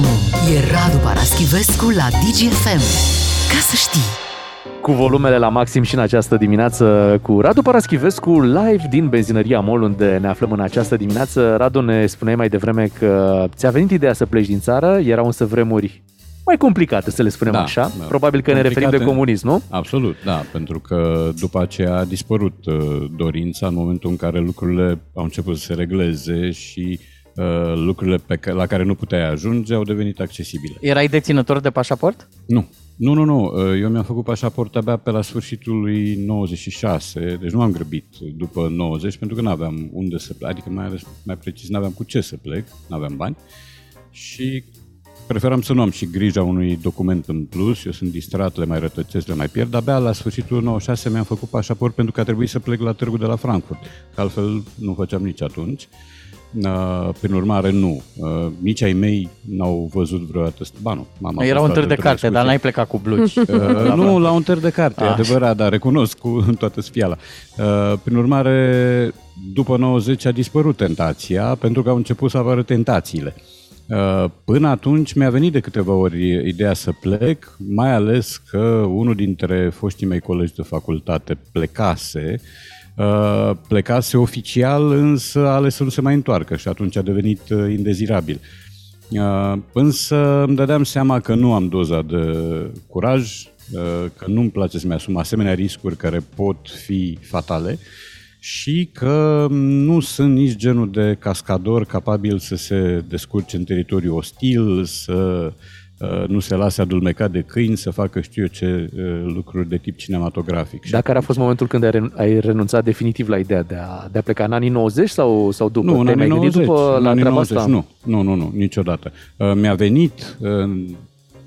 maximum. E Radu Paraschivescu la Digi FM. Ca să știi. Cu volumele la maxim și în această dimineață cu Radu Paraschivescu, live din Benzinăria MOL, unde ne aflăm în această dimineață. Radu, ne spuneai mai devreme că ți-a venit ideea să pleci din țară, erau însă vremuri mai complicate, să le spunem așa. Probabil că complicate. Ne referim de comunism, nu? Absolut, da, pentru că după aceea a dispărut dorința în momentul în care lucrurile au început să se regleze și lucrurile la care nu puteai ajunge au devenit accesibile. Erai deținător de pașaport? Nu. Eu mi-am făcut pașaport abia pe la sfârșitul lui 96, deci nu am grăbit după 90, pentru că n-aveam unde să plec, adică mai precis n-aveam cu ce să plec, n-aveam bani și preferam să nu am și grija unui document în plus, eu sunt distrat, le mai rătăcesc, le mai pierd, abia la sfârșitul 96 mi-am făcut pașaport pentru că a trebuit să plec la târgul de la Frankfurt, că altfel nu făceam nici atunci. Prin urmare, nu. Nici ai mei n-au văzut vreodată. Ba nu, mama. Era un târg de carte, dar n-ai plecat cu blugi. Nu, la un târg de carte, adevărat, dar recunosc cu toată sfiala. Prin urmare, după 90 a dispărut tentația, pentru că au început să apară tentațiile. Până atunci mi-a venit de câteva ori ideea să plec, mai ales că unul dintre foștii mei colegi de facultate plecase oficial, însă a ales să nu se mai întoarcă și atunci a devenit indezirabil. Însă îmi dădeam seama că nu am doza de curaj, că nu-mi place să-mi asum asemenea riscuri care pot fi fatale și că nu sunt nici genul de cascador capabil să se descurce în teritoriu ostil, să nu se lasă adulmecat de câini, să facă știu eu ce lucruri de tip cinematografic. Dar care a fost momentul când ai renunțat definitiv la ideea de a pleca? În anii 90 sau după? Nu, în anii 90, nu, niciodată. Mi-a venit,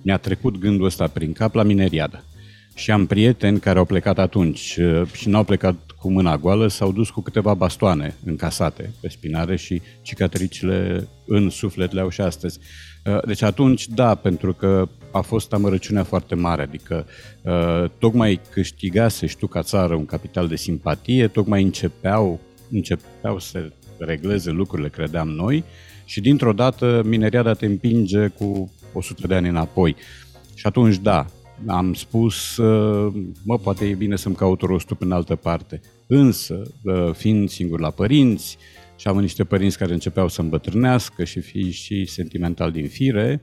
mi-a trecut gândul ăsta prin cap la mineriadă. Și am prieteni care au plecat atunci și n-au plecat cu mâna goală, s-au dus cu câteva bastoane încasate pe spinare și cicatricile în suflet le-au și astăzi. Deci atunci, da, pentru că a fost amărăciunea foarte mare, adică tocmai câștigase și tu ca țară un capital de simpatie, tocmai începeau să regleze lucrurile, credeam noi, și dintr-o dată mineriada te împinge cu 100 de ani înapoi. Și atunci, da, am spus, mă, poate e bine să-mi caut rostul în altă parte. Însă, fiind singur la părinți și am niște părinți care începeau să îmbătrânească și fi și sentimental din fire,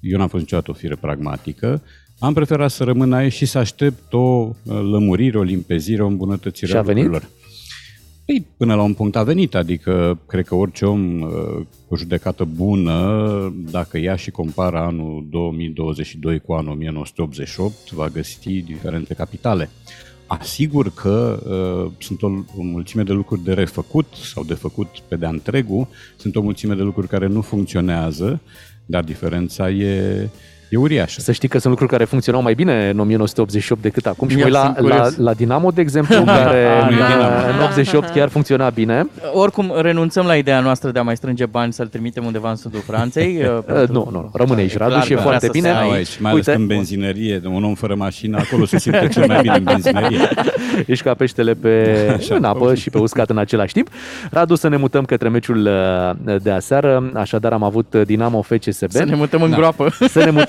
eu n-am fost niciodată o fire pragmatică, am preferat să rămân aici și să aștept o lămurire, o limpezire, o îmbunătățire a lucrurilor. Păi, până la un punct a venit, adică cred că orice om cu judecată bună, dacă ia și compară anul 2022 cu anul 1988, va găsi diferente capitale. Asigur că sunt o mulțime de lucruri de refăcut sau de făcut pe de-a întregul, sunt o mulțime de lucruri care nu funcționează, dar diferența e uriașă. Să știi că sunt lucruri care funcționau mai bine în 1988 decât acum. Și la Dinamo, de exemplu, care în 88 chiar funcționa bine. Oricum, renunțăm la ideea noastră de a mai strânge bani, să-l trimitem undeva în sudul Franței. Nu, rămâne aici, Radu, și e foarte bine. Aici, mai ales în benzinărie, un om fără mașină, acolo se simte cel mai bine în benzinărie. Ești ca peștele în apă și pe uscat în același timp. Radu, să ne mutăm către meciul de aseară. Așadar, am avut Dinamo FCSB. Să ne mutăm în groapă.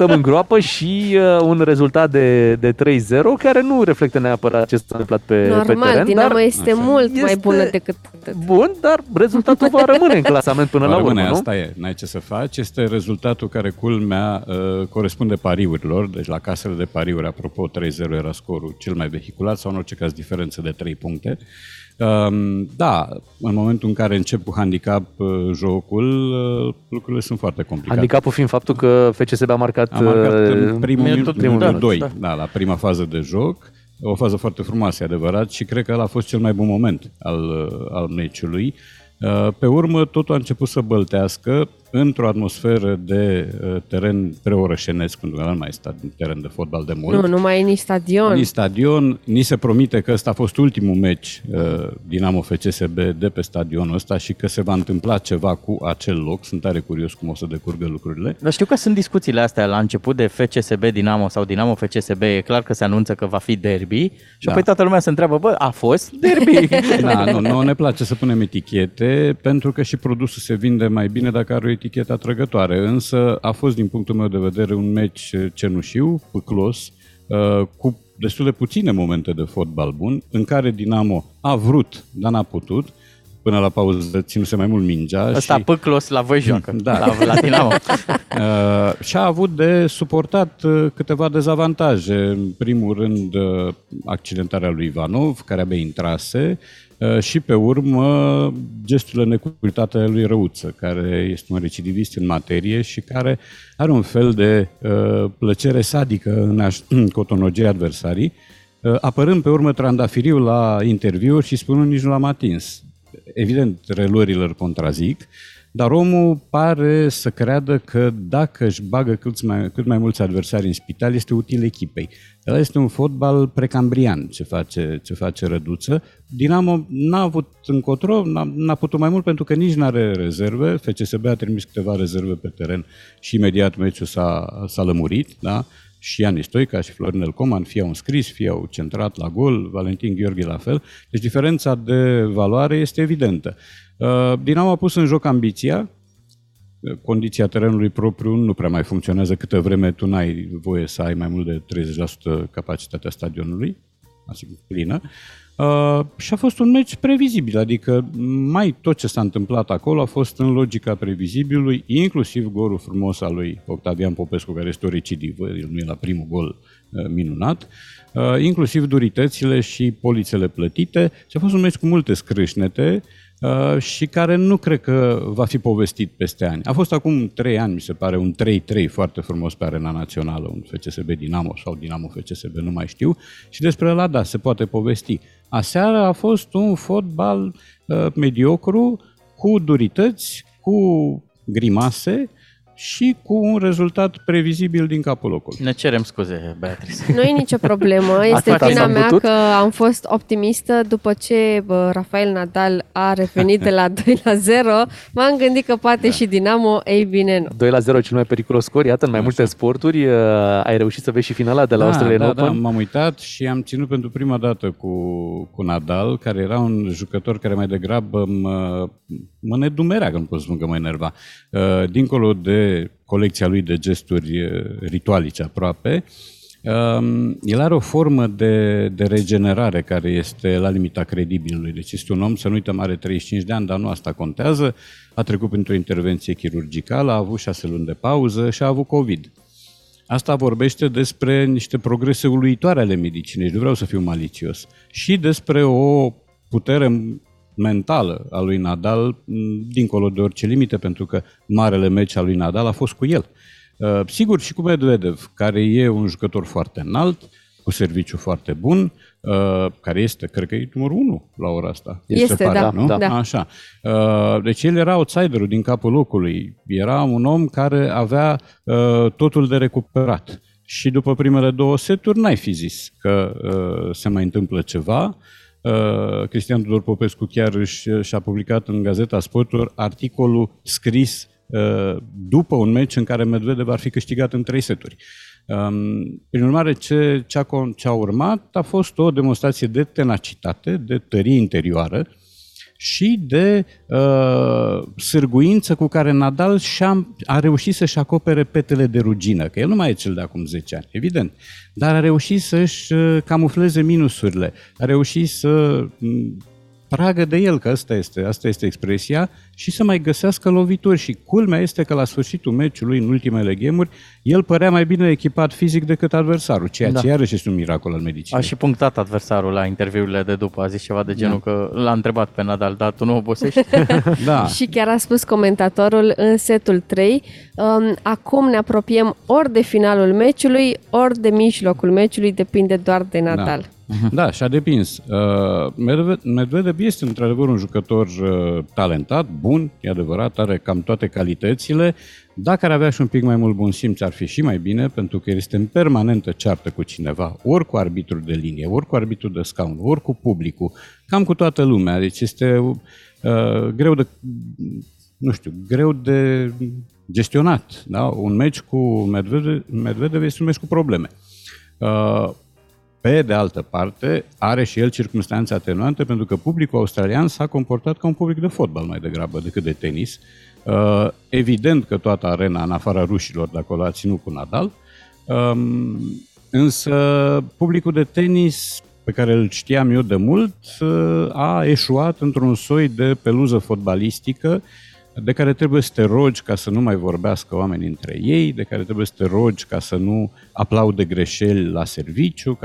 În groapă și un rezultat de 3-0 care nu reflectă neapărat ce s-a întâmplat pe teren. Dinamo este mult mai bună decât atât. Bun, dar rezultatul va rămâne în clasament până la urmă, nu? Asta e, n-ai ce să faci. Este rezultatul care, culmea, corespunde pariurilor, deci la casele de pariuri, apropo, 3-0 era scorul cel mai vehiculat sau în orice caz diferență de 3 puncte. Da, în momentul în care încep cu handicap jocul, lucrurile sunt foarte complicate. Handicapul fiind faptul că FCSB a marcat în primul 2, da, la prima fază de joc, o fază foarte frumoasă, e adevărat, și cred că ăla a fost cel mai bun moment al meciului. Pe urmă, totul a început să băltească într-o atmosferă de teren preorășenesc, pentru că nu mai este teren de fotbal de mult. Nu mai e nici stadion. Ni se promite că ăsta a fost ultimul meci Dinamo FCSB de pe stadionul ăsta și că se va întâmpla ceva cu acel loc. Sunt tare curios cum o să decurgă lucrurile. Dar știu că sunt discuțiile astea la început de FCSB Dinamo sau Dinamo FCSB. E clar că se anunță că va fi derby și apoi toată lumea se întreabă, bă, a fost derby? Da, nu ne place să punem etichete pentru că și produsul se vinde mai bine dacă are etichetă atrăgătoare, însă a fost, din punctul meu de vedere, un meci cenușiu, păclos, cu destul de puține momente de fotbal bun, în care Dinamo a vrut, dar n-a putut. Până la pauză ținuse mai mult mingea. Ăsta și... păclos la voi joacă, da. la Dinamo. Și a avut de suportat câteva dezavantaje. În primul rând, accidentarea lui Ivanov, care abia intrase, și pe urmă gesturile necuitate ale lui Răuță, care este un recidivist în materie și care are un fel de plăcere sadică în a cotonogea adversarii, apărând pe urmă trandafiriu la interviuri și spunând nici nu l-am atins. Evident, reluările îl contrazic, dar omul pare să creadă că dacă își bagă cât mai mulți adversari în spital, este util echipei. Ăla este un fotbal precambrian ce face Răduță. Dinamo n-a avut încotro, n-a putut mai mult pentru că nici n-are rezerve. FCSB a trimis câteva rezerve pe teren și imediat meciul s-a lămurit, da? Și Iani Stoica și Florinel Coman, fie au înscris, fie au centrat la gol, Valentin Gheorghe la fel. Deci diferența de valoare este evidentă. Dinamo a pus în joc ambiția, condiția terenului propriu nu prea mai funcționează câtă vreme tu n-ai voie să ai mai mult de 30% capacitatea stadionului, adică plină. Și a fost un meci previzibil, adică mai tot ce s-a întâmplat acolo a fost în logica previzibilului, inclusiv golul frumos al lui Octavian Popescu, care este o recidivă, el nu e la primul gol minunat, inclusiv duritățile și polițele plătite. Și a fost un meci cu multe scrâșnete și care nu cred că va fi povestit peste ani. A fost acum 3 ani, mi se pare, un 3-3 foarte frumos pe Arena Națională, un FCSB Dinamo sau Dinamo FCSB, nu mai știu, și despre ăla, da, se poate povesti. Aseară a fost un fotbal mediocru, cu durități, cu grimase și cu un rezultat previzibil din capul locului. Ne cerem scuze, Beatrice. Nu e nicio problemă, este vina mea că am fost optimistă. După ce Rafael Nadal a revenit de la 2-0, m-am gândit că poate și Dinamo, ei bine nu. 2-0 cel mai periculos scor, iată, în mai multe sporturi. Ai reușit să vezi și finala de la Australian Open? Da, m-am uitat și am ținut pentru prima dată cu Nadal, care era un jucător care mai degrabă mă nedumerea, că nu pot spune că mă enerva. Dincolo de colecția lui de gesturi ritualice aproape, el are o formă de regenerare care este la limita credibilului. Deci este un om, să nu uităm, are 35 de ani, dar nu asta contează. A trecut printr-o intervenție chirurgicală, a avut 6 luni de pauză și a avut COVID. Asta vorbește despre niște progrese uluitoare ale medicinei, nu vreau să fiu malicios, și despre o putere mentală a lui Nadal, dincolo de orice limite, pentru că marele meci al lui Nadal a fost cu el. Sigur, și cu Medvedev, care e un jucător foarte înalt, cu serviciu foarte bun, care este, cred că e numărul 1 la ora asta. Este pare, da, nu? Da. Așa. Deci el era outsiderul din capul locului. Era un om care avea totul de recuperat. Și după primele 2 seturi n-ai fi zis că se mai întâmplă ceva. Cristian Tudor Popescu chiar și-a publicat în Gazeta Sporturilor articolul scris după un meci în care Medvedev ar fi câștigat în 3 seturi. Prin urmare, ce a urmat a fost o demonstrație de tenacitate, de tărie interioară și de sârguință cu care Nadal a reușit să-și acopere petele de rugină, că el nu mai e cel de acum 10 ani, evident, dar a reușit să-și camufleze minusurile, a reușit să tragă de el, că asta este expresia, și să mai găsească lovituri. Și culmea este că la sfârșitul meciului, în ultimele game-uri, el părea mai bine echipat fizic decât adversarul, ceea ce iarăși este un miracol al medicinei. A și punctat adversarul la interviurile de după, a zis ceva de genul că l-a întrebat pe Nadal, dar tu nu obosești? Da. Și chiar a spus comentatorul în setul 3, acum ne apropiem ori de finalul meciului, ori de mijlocul meciului, depinde doar de Nadal. Da. Da, și a depins. Medvedev este într-adevăr un jucător talentat, bun, e adevărat, are cam toate calitățile. Dacă ar avea și un pic mai mult bun simț, ar fi și mai bine, pentru că el este în permanentă ceartă cu cineva, ori cu arbitrul de linie, ori cu arbitrul de scaun, ori cu publicul, cam cu toată lumea. Deci este greu de gestionat. Da? Un meci cu Medvedev este un meci cu probleme. Pe de altă parte, are și el circumstanțe atenuante, pentru că publicul australian s-a comportat ca un public de fotbal mai degrabă decât de tenis Evident că toată arena, în afara rușilor, de acolo a ținut cu Nadal, însă publicul de tenis, pe care îl știam eu de mult, a eșuat într-un soi de peluză fotbalistică de care trebuie să te rogi ca să nu mai vorbească oamenii între ei, de care trebuie să te rogi ca să nu aplaude greșeli la serviciu,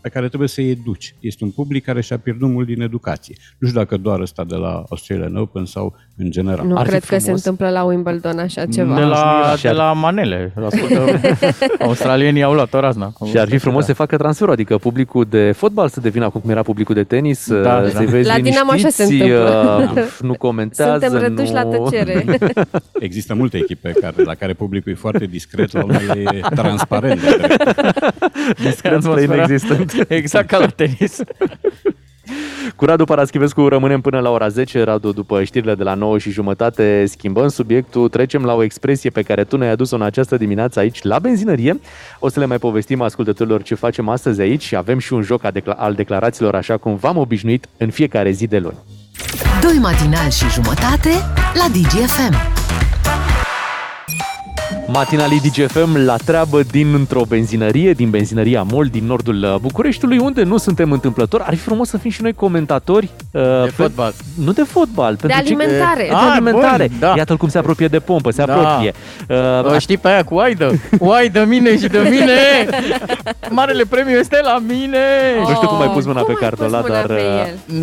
pe care trebuie să-i educi. Este un public care și-a pierdut mult din educație. Nu știu dacă doar ăsta de la Australian Open sau în general. Nu cred că se întâmplă la Wimbledon așa ceva. De la manele. Australienii au luat o razna. Și ar fi frumos să facă transferul, adică publicul de fotbal să devină acum cum era publicul de tenis. Da, să-i vezi la Dinamo așa se întâmplă. Nu comentează. Suntem reduși la tăcere. Există multe echipe la care publicul e foarte discret, la unele e transparent. Discreț mai inexistent. Exact ca la tenis. Cu Radu Paraschivescu rămânem până la ora 10. Radu, după știrile de la 9:30, schimbăm subiectul, trecem la o expresie pe care tu ne-ai adus-o în această dimineață aici la benzinărie. O să le mai povestim ascultătorilor ce facem astăzi aici și avem și un joc al declarațiilor, așa cum v-am obișnuit în fiecare zi de luni. 2 matinali și jumătate la Digi FM. Matinalii Digi FM la treabă dintr-o benzinărie, din Benzinăria MOL, din nordul Bucureștiului, unde nu suntem întâmplători. Ar fi frumos să fim și noi comentatori de fotbal. Nu de fotbal, de alimentare. De alimentare. Bun, da. Iată-l cum se apropie de pompă, se apropie. Știi pe aia cu Uai de mine și de mine. Marele premiu este la mine. Nu știu cum ai pus mâna pe cartola, dar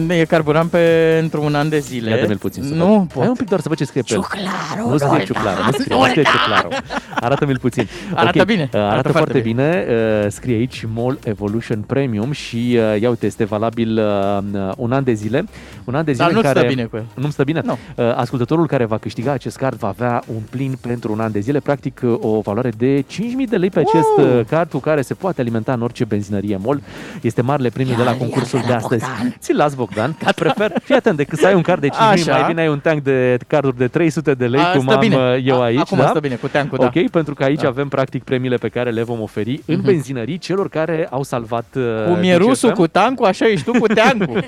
ne carburam pe într-un an de zile. Iată-mi-l puțin să fac. Hai un pic doar să văd ce scrie pe el. Ciuclaru. Nu scrie Ciuclaru, arată-mi-l puțin. Arată bine. Arată foarte bine. Scrie aici MOL Evolution Premium și iau-te, este valabil un an de zile. Dar nu-mi stă bine cu el. Nu-mi stă bine? No. Ascultătorul care va câștiga acest card va avea un plin pentru un an de zile, practic o valoare de 5.000 de lei pe acest card cu care se poate alimenta în orice benzinărie MOL. Este marele premiu de la concursul de astăzi. Ți-l las, Bogdan. Prefer. Fii atent, decât să ai un card de 5.000, mai bine ai un tank de carduri de 300 de lei, cum am eu aici. Acum stă bine, cu tankul. Ok, pentru că aici avem practic premiile pe care le vom oferi în benzinării celor care au salvat Cu mierusul, cu tancul, așa ești tu cu tancul.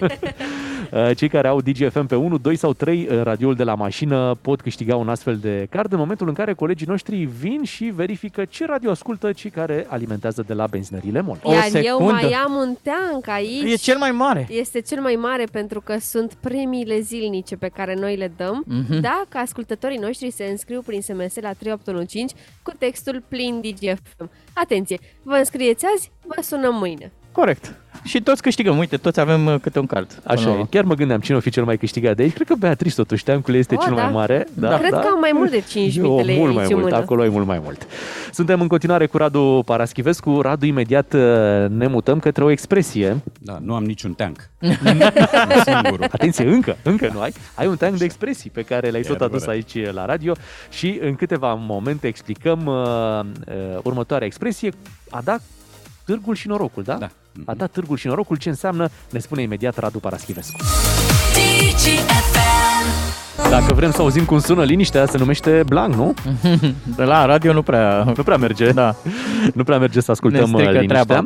Cei care au Digi FM pe 1, 2 sau 3 radioul de la mașină pot câștiga un astfel de card în momentul în care colegii noștri vin și verifică ce radio ascultă cei care alimentează de la benzinările MOL. Iar eu mai am un teanc aici. E cel mai mare. Este cel mai mare pentru că sunt premiile zilnice pe care noi le dăm. Dacă ascultătorii noștri se înscriu prin SMS la 3815 cu textul plin Digi FM. Atenție, vă înscrieți azi, vă sunăm mâine. Corect. Și toți câștigăm. Uite, toți avem câte un card. Așa e. Chiar mă gândeam cine o fi cel mai câștigat de aici. Cred că Beatrice, totuși, teancul este cel mai mare. Da, cred că am mai mult de 5.000 de lei mult mai mult. Acolo e mult mai mult. Suntem în continuare cu Radu Paraschivescu. Radu, imediat ne mutăm către o expresie. Da, nu am niciun teanc. Atenție, încă nu ai. Ai un teanc de expresii pe care le-ai tot adus aici la radio și în câteva momente explicăm următoarea expresie. A da târgul și norocul, da? Da. A dat târgul și norocul, ce înseamnă, ne spune imediat Radu Paraschivescu. Dacă vrem să auzim cum sună liniștea, se numește blank, nu? De la radio nu prea merge. Da. Nu prea merge să ascultăm liniștea.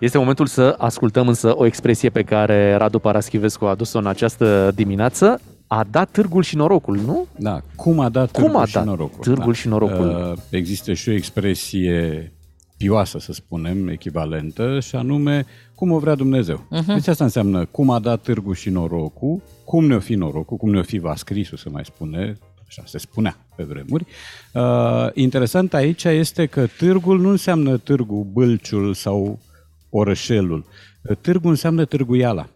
Este momentul să ascultăm însă o expresie pe care Radu Paraschivescu a adus-o în această dimineață. A dat târgul și norocul, nu? Da, cum a dat târgul și norocul. Există și o expresie pioasă, să spunem, echivalentă, și anume cum o vrea Dumnezeu. Deci asta înseamnă cum a dat târgul și norocul, cum ne-o fi norocul, cum ne-o fi vascrisul, se mai spune, așa se spunea pe vremuri. Interesant aici este că târgul nu înseamnă târgul, bâlciul sau orășelul. Târgul înseamnă târguiala,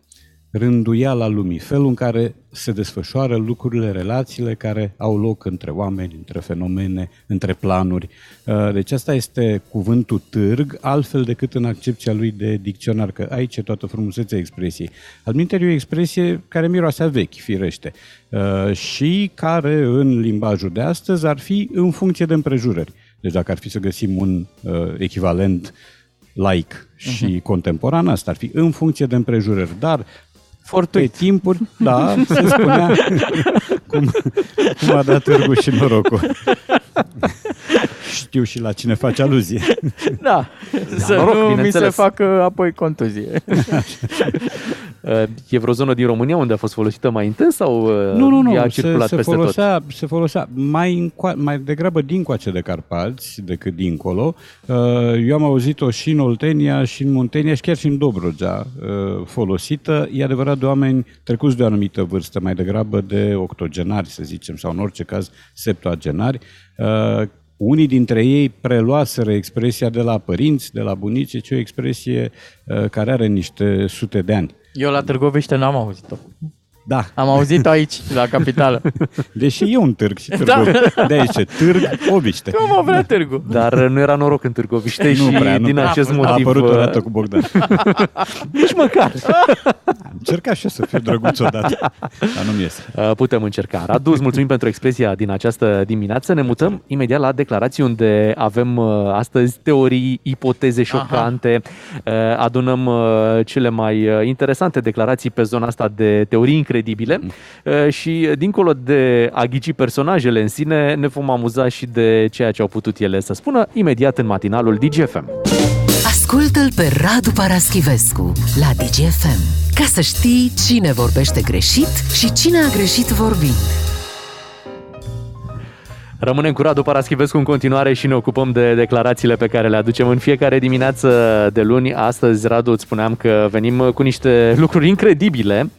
rânduiala lumii, felul în care se desfășoară lucrurile, relațiile care au loc între oameni, între fenomene, între planuri. Deci asta este cuvântul târg, altfel decât în accepția lui de dicționar, că aici e toată frumusețea expresiei. Altminteri, e o expresie care miroase vechi, firește, și care în limbajul de astăzi ar fi în funcție de împrejurări. Deci dacă ar fi să găsim un echivalent laic și contemporan, asta ar fi în funcție de împrejurări, dar fortuit. Pe timpuri, da, se spunea cum a dat târgul și norocul. Știu și la cine faci aluzie. Da, să noroc, nu mi se facă apoi contuzie. E vreo zonă din România unde a fost folosită mai intens sau nu, ea a circulat peste folosea, tot? Se folosea mai degrabă dincoace de Carpați decât dincolo. Eu am auzit-o și în Oltenia, și în Muntenia, și chiar și în Dobrogea folosită. E adevărat de oameni trecuți de o anumită vârstă, mai degrabă de octogenari, să zicem, sau în orice caz septuagenari. Unii dintre ei preluaseră expresia de la părinți, de la bunici, deci o expresie care are niște sute de ani. Eu la Târgoviște n-am auzit-o. Da. Am auzit aici, la capitală. Deși e un târg și Târgoviște. Da. De aici, Târgoviște. Cum o vrea Târgu? Dar nu era noroc în Târgoviște și din acest motiv... A apărut o dată cu Bogdan. Nici măcar. Am încercat și eu să fiu drăguț odată, dar nu-mi iese. Putem încerca. Radu, îți mulțumim pentru expresia din această dimineață. Ne mutăm imediat la declarații, unde avem astăzi teorii, ipoteze șocante. Aha. Adunăm cele mai interesante declarații pe zona asta de teorii incredibile și dincolo de a ghici personajele în sine, ne vom amuza și de ceea ce au putut ele să spună imediat în matinalul Digi FM. Ascultă-l pe Radu Paraschivescu la Digi FM, ca să știi cine vorbește greșit și cine a greșit vorbind. Rămânem cu Radu Paraschivescu în continuare și ne ocupăm de declarațiile pe care le aducem în fiecare dimineață de luni. Astăzi, Radu, îți spuneam că venim cu niște lucruri incredibile.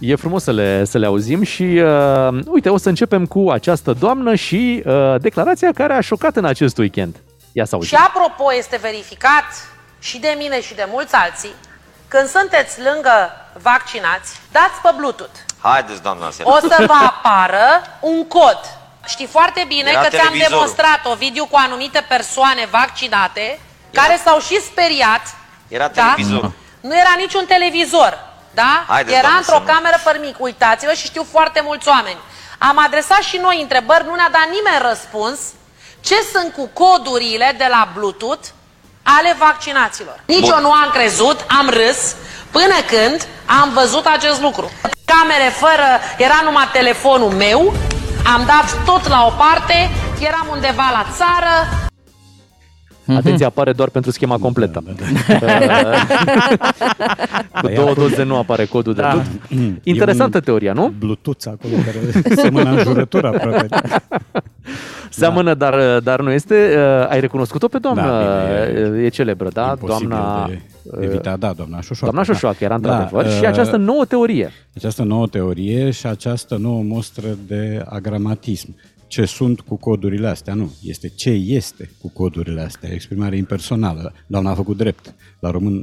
E frumos să le auzim și uite, o să începem cu această doamnă și declarația care a șocat în acest weekend. Ia să auzim. Și apropo, este verificat și de mine și de mulți alții, când sunteți lângă vaccinați, dați pe Bluetooth. Haideți, doamna Sera. O să vă apară un cod. Știi foarte bine era că televizorul. Ți-am demonstrat o video cu anumite persoane vaccinate care s-au și speriat. Era televizor. Da? Nu era niciun televizor. Da? Haideți, era într-o cameră pe mic. Uitați-vă și știu foarte mulți oameni. Am adresat și noi întrebări, nu ne-a dat nimeni răspuns. Ce sunt cu codurile de la Bluetooth ale vaccinaților? Nici eu nu am crezut, am râs, până când am văzut acest lucru. Camere fără, era numai telefonul meu, am dat tot la o parte, eram undeva la țară. Atenție, apare doar pentru schema completă. Da. Cu două doze nu apare codul de Bluetooth. Interesantă teoria, nu? Bluetooth acolo, care semănă în jurătură aproape. Seamănă, dar nu este. Ai recunoscut-o pe doamnă? Da, e celebră, da? Doamna... Evita, da, doamna Șoșoacă. Doamna Șoșoacă era într-adevăr și această nouă teorie. Această nouă teorie și această nouă mostră de agramatism. Ce sunt cu codurile astea? Nu, este ce este cu codurile astea. Exprimare impersonală. Doamna a făcut drept,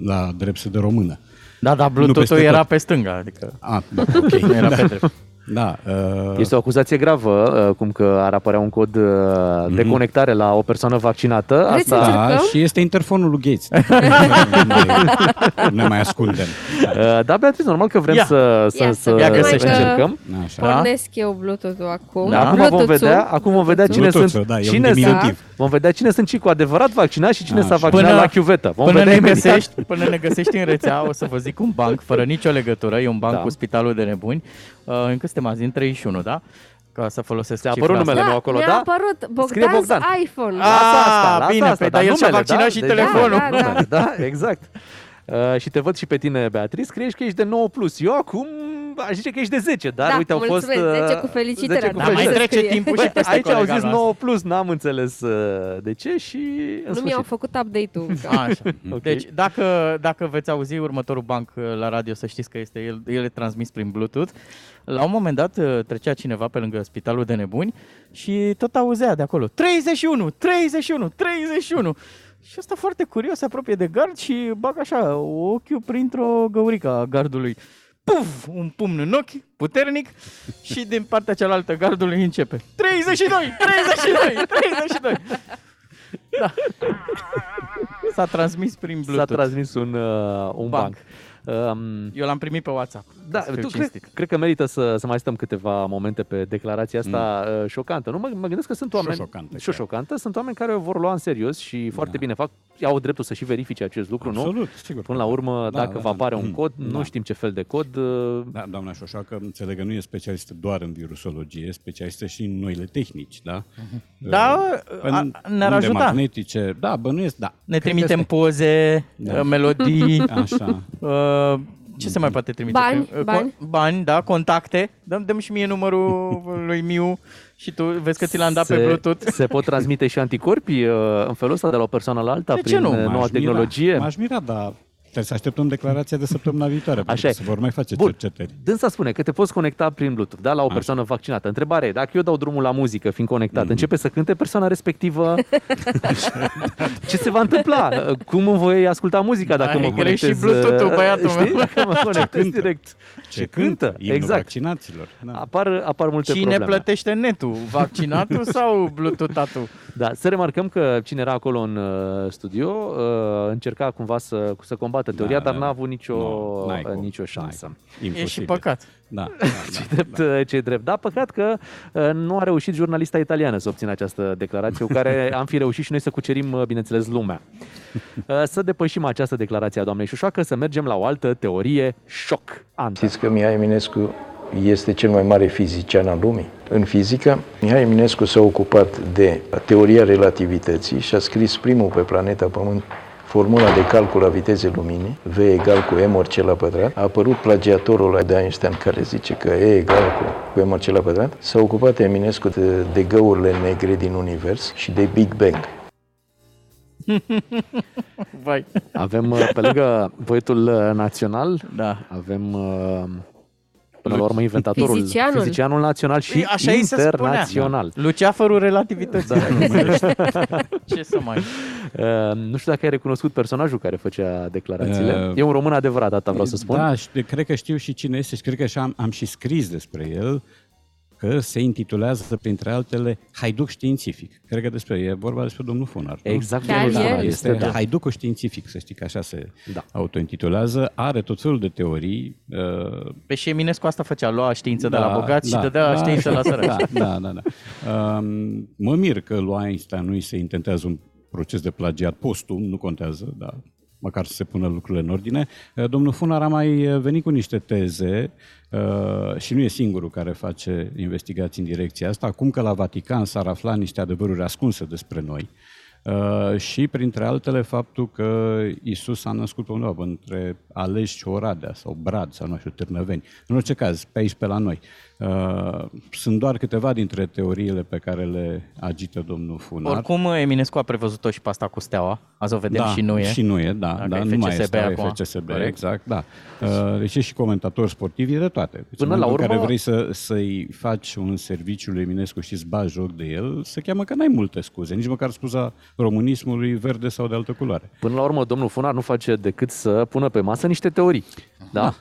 la dreptul de română. Da, dar Bluetooth-ul era pe stânga, adică. Ah, da, ok. Nu era pe drept. Da, este o acuzație gravă, cum că ar apărea un cod de conectare la o persoană vaccinată. Asta... Da, și este interfonul lui Gates. Ne mai ascultăm. Da, Beatrice, normal că vrem să încercăm. Pornesc eu Bluetooth-ul acum. Da, acum vom vedea cine sunt cei cu adevărat vaccinați și cine s-a vaccinat la chiuvetă. Până ne găsești în rețea, o să vă zic un banc fără nicio legătură. E un banc cu Spitalul de Nebuni. Încă suntem azi în 31, da? Ca să folosesc cifra. Apărut numele meu acolo, da? Mi-a apărut Bogdan's iPhone. Bine, dar el și-a vaccinat și telefonul. Da, exact. Și te văd și pe tine, Beatrice, crezi că ești de 9+. Eu acum aș zice că ești de 10, dar uite, au fost... 10 cu felicitări. Mai trece timpul și peste aici au zis 9+, n-am înțeles de ce și... Nu mi-au făcut update-ul. Așa. Deci, dacă veți auzi următorul banc la radio, să știți că el e transmis prin Bluetooth. La un moment dat trecea cineva pe lângă Spitalul de Nebuni și tot auzea de acolo 31. Și ăsta foarte curios se apropie de gard și bagă așa ochiul printr-o găurică a gardului. Puf! Un pumn în ochi, puternic, și din partea cealaltă gardului începe. 32! Da. S-a transmis prin Bluetooth. S-a transmis un banc. Eu l-am primit pe WhatsApp. Da, tu cred că merită să mai stăm câteva momente pe declarația asta șocantă. Nu mă gândesc că sunt oameni șocantă, sunt oameni care o vor lua în serios și foarte bine fac. Au dreptul să și verifice acest lucru, absolut, nu? Sigur. Până la urmă, dacă vă apare un cod, nu știm ce fel de cod. Da, doamna Șoșoacă, înțeleg că nu e specialistă doar în virusologie, e specialistă și în noile tehnici, da? Ne-ar ajuta. Magnetice, da, bănuiesc, da. Ne trimitem poze, melodii, așa. Ce se mai poate trimite? Bani, bani. Bani, da, contacte. Dăm și mie numărul lui Miu și tu vezi că ți l-am dat pe Bluetooth. Se pot transmite și anticorpii în felul ăsta de la o persoană la alta prin noua tehnologie? M-aș mira, dar trebuie să așteptăm declarația de săptămâna viitoare. Așa e. Se vor mai face cercetări. Dânsa spune că te poți conecta prin Bluetooth, da, la o persoană vaccinată. Întrebarea e, dacă eu dau drumul la muzică fiind conectat, începe să cânte persoana respectivă? Ce se va întâpla? Cum îmi voi asculta muzica dacă mă conectez? Și Bluetooth-ul, băiatul meu. Dacă mă conectez direct. Ce cântă? Exact. Vaccinaților. Da. Apar multe probleme. Cine plătește netul? Vaccinatul sau Bluetooth-atul? Da, să remarcăm că cine era acolo în studio încerca cumva să combată teoria, dar n-a avut nicio șansă. E și păcat. Ce drept. Da, păcat că nu a reușit jurnalista italiană să obțină această declarație, cu care am fi reușit și noi să cucerim, bineînțeles, lumea. Să depășim această declarație a doamnei Șoșoacă, să mergem la o altă teorie șoc. Știți că Mihai Eminescu este cel mai mare fizician al lumii? În fizică, Mihai Eminescu s-a ocupat de teoria relativității și a scris primul pe planeta Pământ formula de calcul a vitezei luminii, V egal cu m/c². A apărut plagiatorul de Einstein care zice că E egal cu m/c². S-a ocupat Eminescu de găurile negre din univers și de Big Bang. Vai. Avem pe lângă poetul național, avem până la urmă inventatorul, fizicianul național și așa internațional. Luceafărul relativității. Ce să mai... nu știu dacă ai recunoscut personajul care făcea declarațiile. E un român adevărat, asta vreau să spun. Da, cred că știu și cine este și cred că și am și scris despre el, că se intitulează, printre altele, haiduc științific. Cred că e vorba despre domnul Funar. Exact, domnul Funar este haiducul științific, să știi că așa se autointitulează. Are tot felul de teorii. Pe și Eminescu asta făcea, lua știință de la bogați și dădea știință la săraci. Mă mir că lui Einstein nu-i se intentează un proces de plagiat postum, nu contează, dar măcar să se pună lucrurile în ordine. Domnul Funar a mai venit cu niște teze și nu e singurul care face investigații în direcția asta. Acum că la Vatican s-ar afla niște adevăruri ascunse despre noi și, printre altele, faptul că Isus s-a născut pe undeva între Aleșd și Oradea sau Brad sau, nu știu, Târnăveni. În orice caz, pe aici, pe la noi. Sunt doar câteva dintre teoriile pe care le agită domnul Funar. Oricum, Eminescu a prevăzut-o și pe asta cu steaua. Azi o vedem și nu e. Și nu e, nu mai este FCSB, exact, da. Deci și comentatori sportivi, e de toate. Până la urmă... care vrei să-i faci un serviciu lui Eminescu și îți bagi joc de el, se cheamă că n-ai multe scuze, nici măcar scuza românismului verde sau de altă culoare. Până la urmă, domnul Funar nu face decât să pună pe masă niște teorii. Da? Da.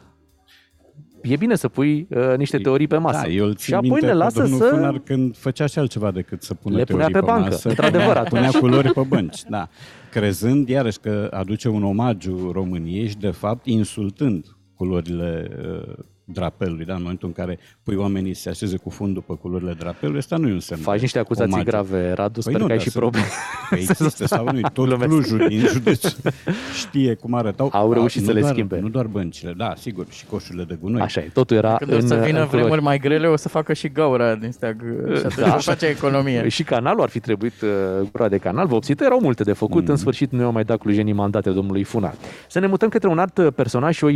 E bine să pui niște teorii pe masă. Da, eu și apoi le lasă domnul Funar când făcea și altceva decât să pună teorii pe bancă, masă. Într-adevăr, punea culori pe bănci, da. Crezând iarăși că aduce un omagiu României și de fapt insultând culorile drapelului, da, în momentul în care pui oamenii să se așeze cu fundul pe culorile drapelului, asta nu e un semn. Faci niște acuzații grave, Radu, sper că ai și probleme. Există sau nu, tot Clujul din județ știe cum arătau. Au reușit să le schimbe. Nu doar băncile, da, sigur, și coșurile de gunoi. Așa e, totul era. Când o să vină vremuri mai grele, o să facă și gaura din steag și atunci o face economie. Și canalul ar fi trebuit, gura de canal, vopsite, erau multe de făcut, în sfârșit nu i-au mai dat clujenii mandate domnului Funar. Să ne mutăm către un alt personaj și o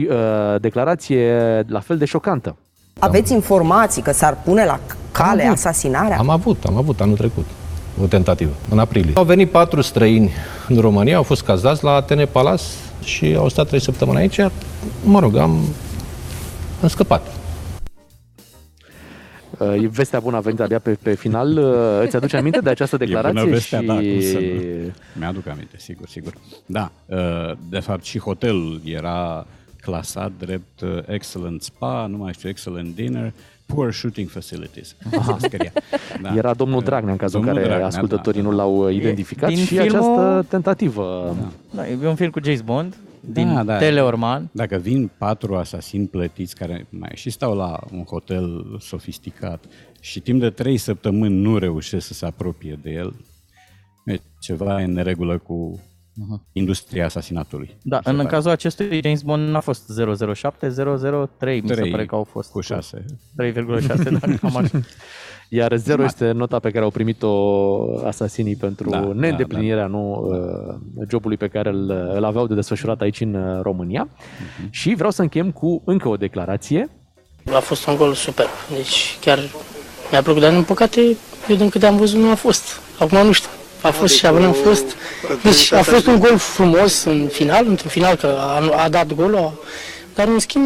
declarație la fel de șocantă. Aveți informații că s-ar pune la cale asasinarea? Am avut anul trecut o tentativă, în aprilie. Au venit 4 străini în România, au fost cazați la Athénée Palace și au stat 3 săptămâni aici. Am scăpat. Vestea bună a venit abia pe final. Îți aduce aminte de această declarație? E bună vestea, și... da, cum să nu... Mi-aduc aminte, sigur. Da, de fapt și hotelul era clasat drept excellent spa, nu mai știu, excellent dinner, poor shooting facilities. Da. Era domnul Dragnea în cazul domnul care Dragnea, ascultătorii nu l-au identificat din și filmul... această tentativă. Da, e un film cu James Bond, din Teleorman. Dacă vin 4 asasini plătiți care mai și stau la un hotel sofisticat și timp de 3 săptămâni nu reușesc să se apropie de el, ceva e în neregulă cu industria asasinatului. Da, în cazul acestui James Bond n-a fost 007, 003, mi se pare că au fost. Cu 6. 3,6, da, cam așa. Iar 0 este nota pe care au primit-o asasinii pentru neîndeplinirea jobului pe care îl aveau de desfășurat aici în România. Uh-huh. Și vreau să încheiem cu încă o declarație. A fost un gol superb, deci chiar mi-a plăcut, dar în păcate, eu din câte am văzut nu a fost. Acum nu știu. A fost și avem fost. Deci a fost un gol frumos în final, într-un final că a dat golul, dar în schimb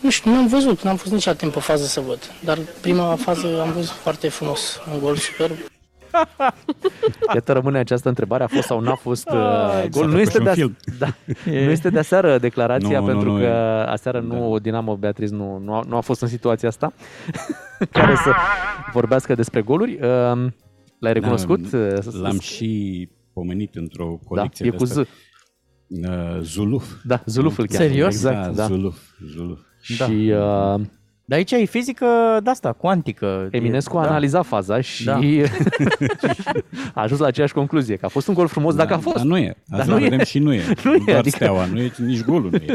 nu știu, nu am văzut, n-am fost nici atent pe fază să văd. Dar prima fază am văzut foarte frumos, un gol superb. Iată, rămâne această întrebare, a fost sau n-a fost gol. Nu este de aseară declarația, pentru că aseară Dinamo Beatriz nu a fost în situația asta care să vorbească despre goluri. L-ai recunoscut? L-am și pomenit într-o colecție. Da, e cu Z. Zuluf. Da, Zuluful chiar. Serios? Exact, da. Zuluf. Da. Și... Dar aici e fizică de asta, cuantică. Eminescu a analizat faza și a ajuns la aceeași concluzie, că a fost un gol frumos dacă a fost. Dar nu e. Asta vedem și nu e. Doar Steaua, nu e nici golul, nu e.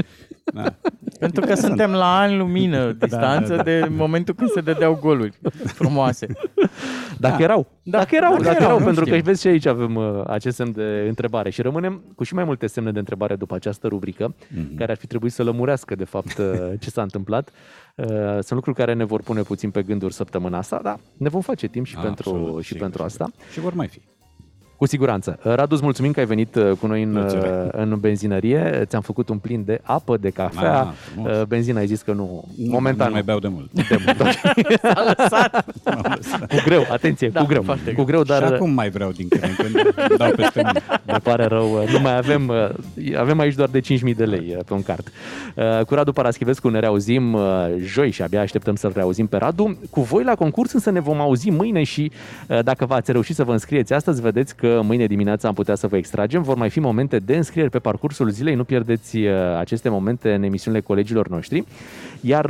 Da. Pentru că suntem la ani lumină distanță de momentul când se dădeau goluri frumoase. Dacă erau, pentru că vezi și aici avem acest semn de întrebare și rămânem cu și mai multe semne de întrebare după această rubrică, care ar fi trebuit să lămurească de fapt ce s-a întâmplat. Sunt lucruri care ne vor pune puțin pe gânduri săptămâna asta, dar ne vom face timp și pentru asta. Și vor mai fi. Cu siguranță. Radu, îți mulțumim că ai venit cu noi în benzinărie. Ți-am făcut un plin de apă, de cafea. Benzina ai zis că nu. Momentan nu mai beau de mult. S-a lăsat. Cu greu, atenție, cu greu. Dar... Și acum mai vreau din când în când. Dau peste mine. Îmi pare rău. Nu mai avem aici doar de 5.000 de lei pe un card. Cu Radu Paraschivescu ne reauzim joi și abia așteptăm să-l reauzim pe Radu. Cu voi la concurs însă ne vom auzi mâine și dacă v-ați reușit să vă înscrieți astăzi, vedeți că mâine dimineața am putea să vă extragem. Vor mai fi momente de înscrieri pe parcursul zilei. Nu pierdeți aceste momente în emisiunile colegilor noștri. Iar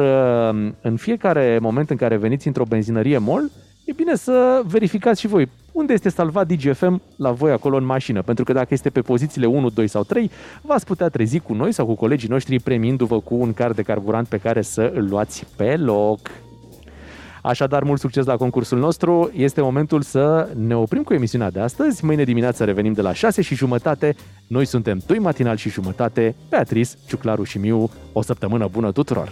în fiecare moment în care veniți într-o benzinărie MOL, e bine să verificați și voi unde este salvat Digi FM la voi acolo în mașină. Pentru că dacă este pe pozițiile 1, 2 sau 3, v-ați putea trezi cu noi sau cu colegii noștri premiindu-vă cu un card de carburant pe care să îl luați pe loc. Așadar, mult succes la concursul nostru. Este momentul să ne oprim cu emisiunea de astăzi. Mâine dimineață revenim de la 6:30. Noi suntem 2 matinal și jumătate, Beatrice, Ciuclaru și Miu. O săptămână bună tuturor!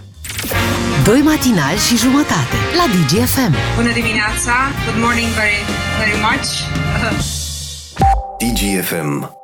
2 matinal și jumătate la Digi FM. Bună dimineața! Good morning very, very much! Digi FM.